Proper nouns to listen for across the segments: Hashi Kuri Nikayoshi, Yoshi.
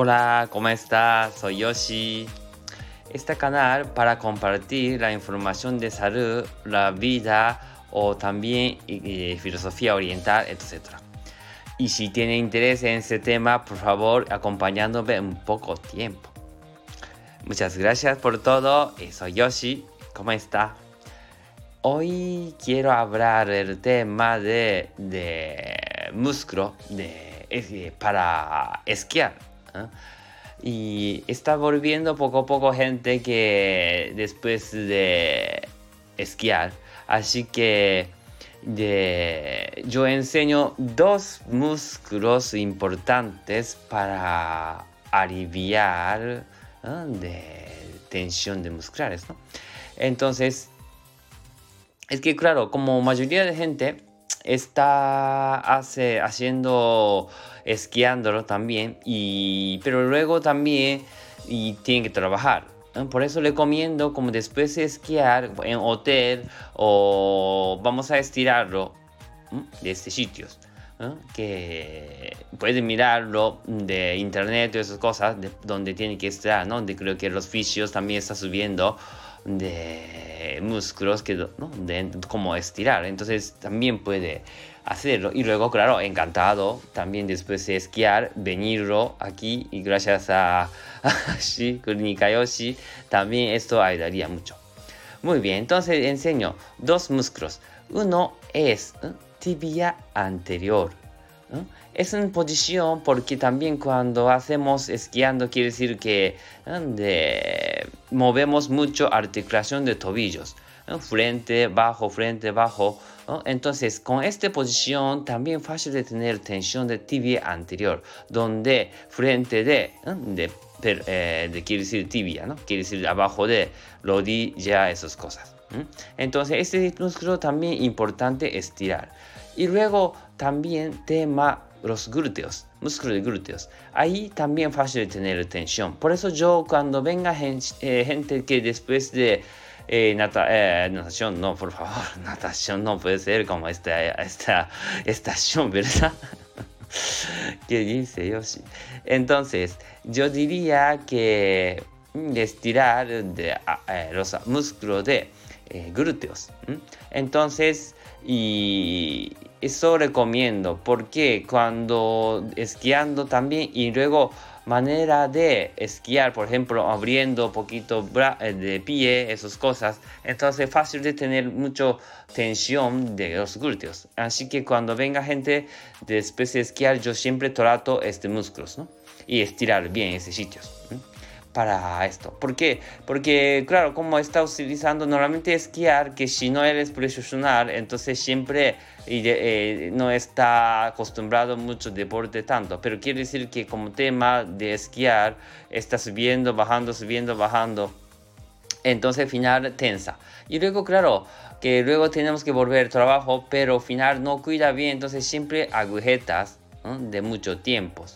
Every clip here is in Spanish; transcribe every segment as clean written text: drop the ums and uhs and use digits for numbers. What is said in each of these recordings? Hola, ¿cómo estás? Soy Yoshi. Este canal para compartir la información de salud, la vida o también filosofía oriental, etc. Y si tiene interés en este tema, por favor, acompañándome un poco tiempo. Muchas gracias por todo. Soy Yoshi. ¿Cómo está? Hoy quiero hablar del tema de músculo para esquiar. Y está volviendo poco a poco gente que después de esquiar, así que yo enseño dos músculos importantes para aliviar de tensión de musculares, ¿no? Entonces es que claro, como mayoría de gente está haciendo esquiándolo también, pero luego también tiene que trabajar. Por eso recomiendo, como después de esquiar en hotel, o vamos a estirarlo de estos sitios, que pueden mirarlo de internet y esas cosas donde tiene que estar, ¿no? Donde creo que los fisios también está subiendo de músculos que, ¿no? De cómo estirar, entonces también puede hacerlo. Y luego claro, encantado también después de esquiar venirlo aquí, y gracias a Hashi Kuri Nikayoshi también esto ayudaría mucho. Muy bien, entonces enseño dos músculos. Uno es tibia anterior. Es una posición porque también cuando hacemos esquiando quiere decir que movemos mucho articulación de tobillos, frente, bajo, ¿no? Entonces con esta posición también fácil de tener tensión de tibia anterior, donde frente quiere decir tibia, ¿no? Quiere decir abajo de rodilla, esas cosas. Entonces este músculo también importante estirar. Y luego también tema los glúteos, músculo de glúteos. Ahí también fácil de tener tensión. Por eso yo cuando venga gente que después de natación, no, por favor, natación no puede ser como esta estación, ¿verdad? ¿Qué dice Yoshi? Entonces yo diría que estirar los músculos de glúteos. Entonces, y eso recomiendo porque cuando esquiando también, y luego manera de esquiar, por ejemplo abriendo poquito de pie, esas cosas, entonces fácil de tener mucho tensión de los glúteos. Así que cuando venga gente después de esquiar, yo siempre trato músculos, ¿no? Y estirar bien esos sitios para esto. ¿Por qué? Porque claro, como está utilizando normalmente esquiar, que si no eres profesional, entonces siempre no está acostumbrado mucho deporte tanto, pero quiere decir que como tema de esquiar está subiendo, bajando, entonces al final tensa. Y luego claro, que luego tenemos que volver al trabajo, pero al final no cuida bien, entonces siempre agujetas de mucho tiempo.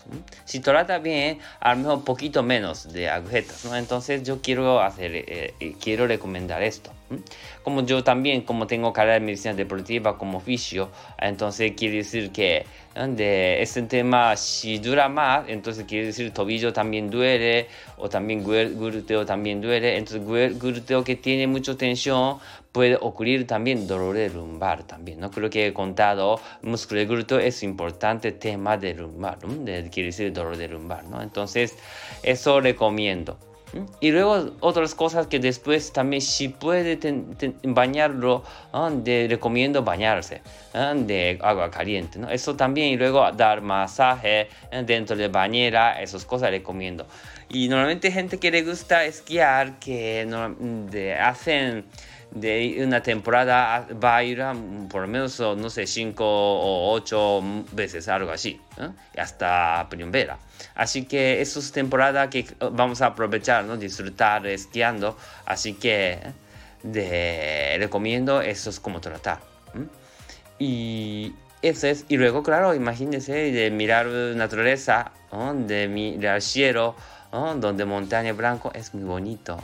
Si trata bien, a lo mejor poquito menos de agujetas, ¿no? Entonces yo quiero recomendar esto. Como yo también, como tengo carrera de medicina deportiva como fisio, entonces quiere decir que este tema si dura más, entonces quiere decir tobillo también duele, o también glúteo también duele, entonces glúteo que tiene mucha tensión puede ocurrir también dolor de lumbar también, ¿no? Creo que he contado, músculo de glúteo es importante tema de lumbar, ¿no? Quiere decir dolor de lumbar, ¿no? Entonces eso recomiendo. Y luego otras cosas que después también si puede bañarlo, recomiendo bañarse de agua caliente, ¿no? Eso también, y luego dar masaje dentro de bañera, esas cosas recomiendo. Y normalmente gente que le gusta esquiar, que hacen de una temporada va a ir por lo menos, no sé, 5 o 8 veces, algo así, hasta primavera. Así que eso es temporada que vamos a aprovechar, ¿no? Disfrutar esquiando. Así que recomiendo eso es como tratar. Y eso es. Y luego, claro, imagínense de mirar naturaleza, de mirar cielo, donde montaña blanco es muy bonito,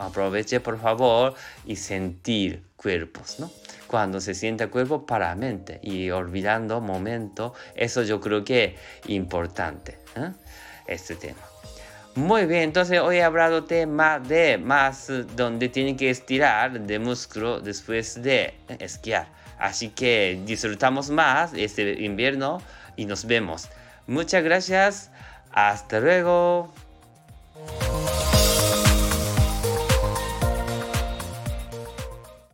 aproveche por favor y sentir cuerpos, ¿no? Cuando se sienta cuerpo para mente y olvidando momento, eso yo creo que es importante. este tema. Muy bien, entonces hoy he hablado tema de más donde tienen que estirar de músculo después de esquiar. Así que disfrutamos más este invierno y nos vemos. Muchas gracias. Hasta luego.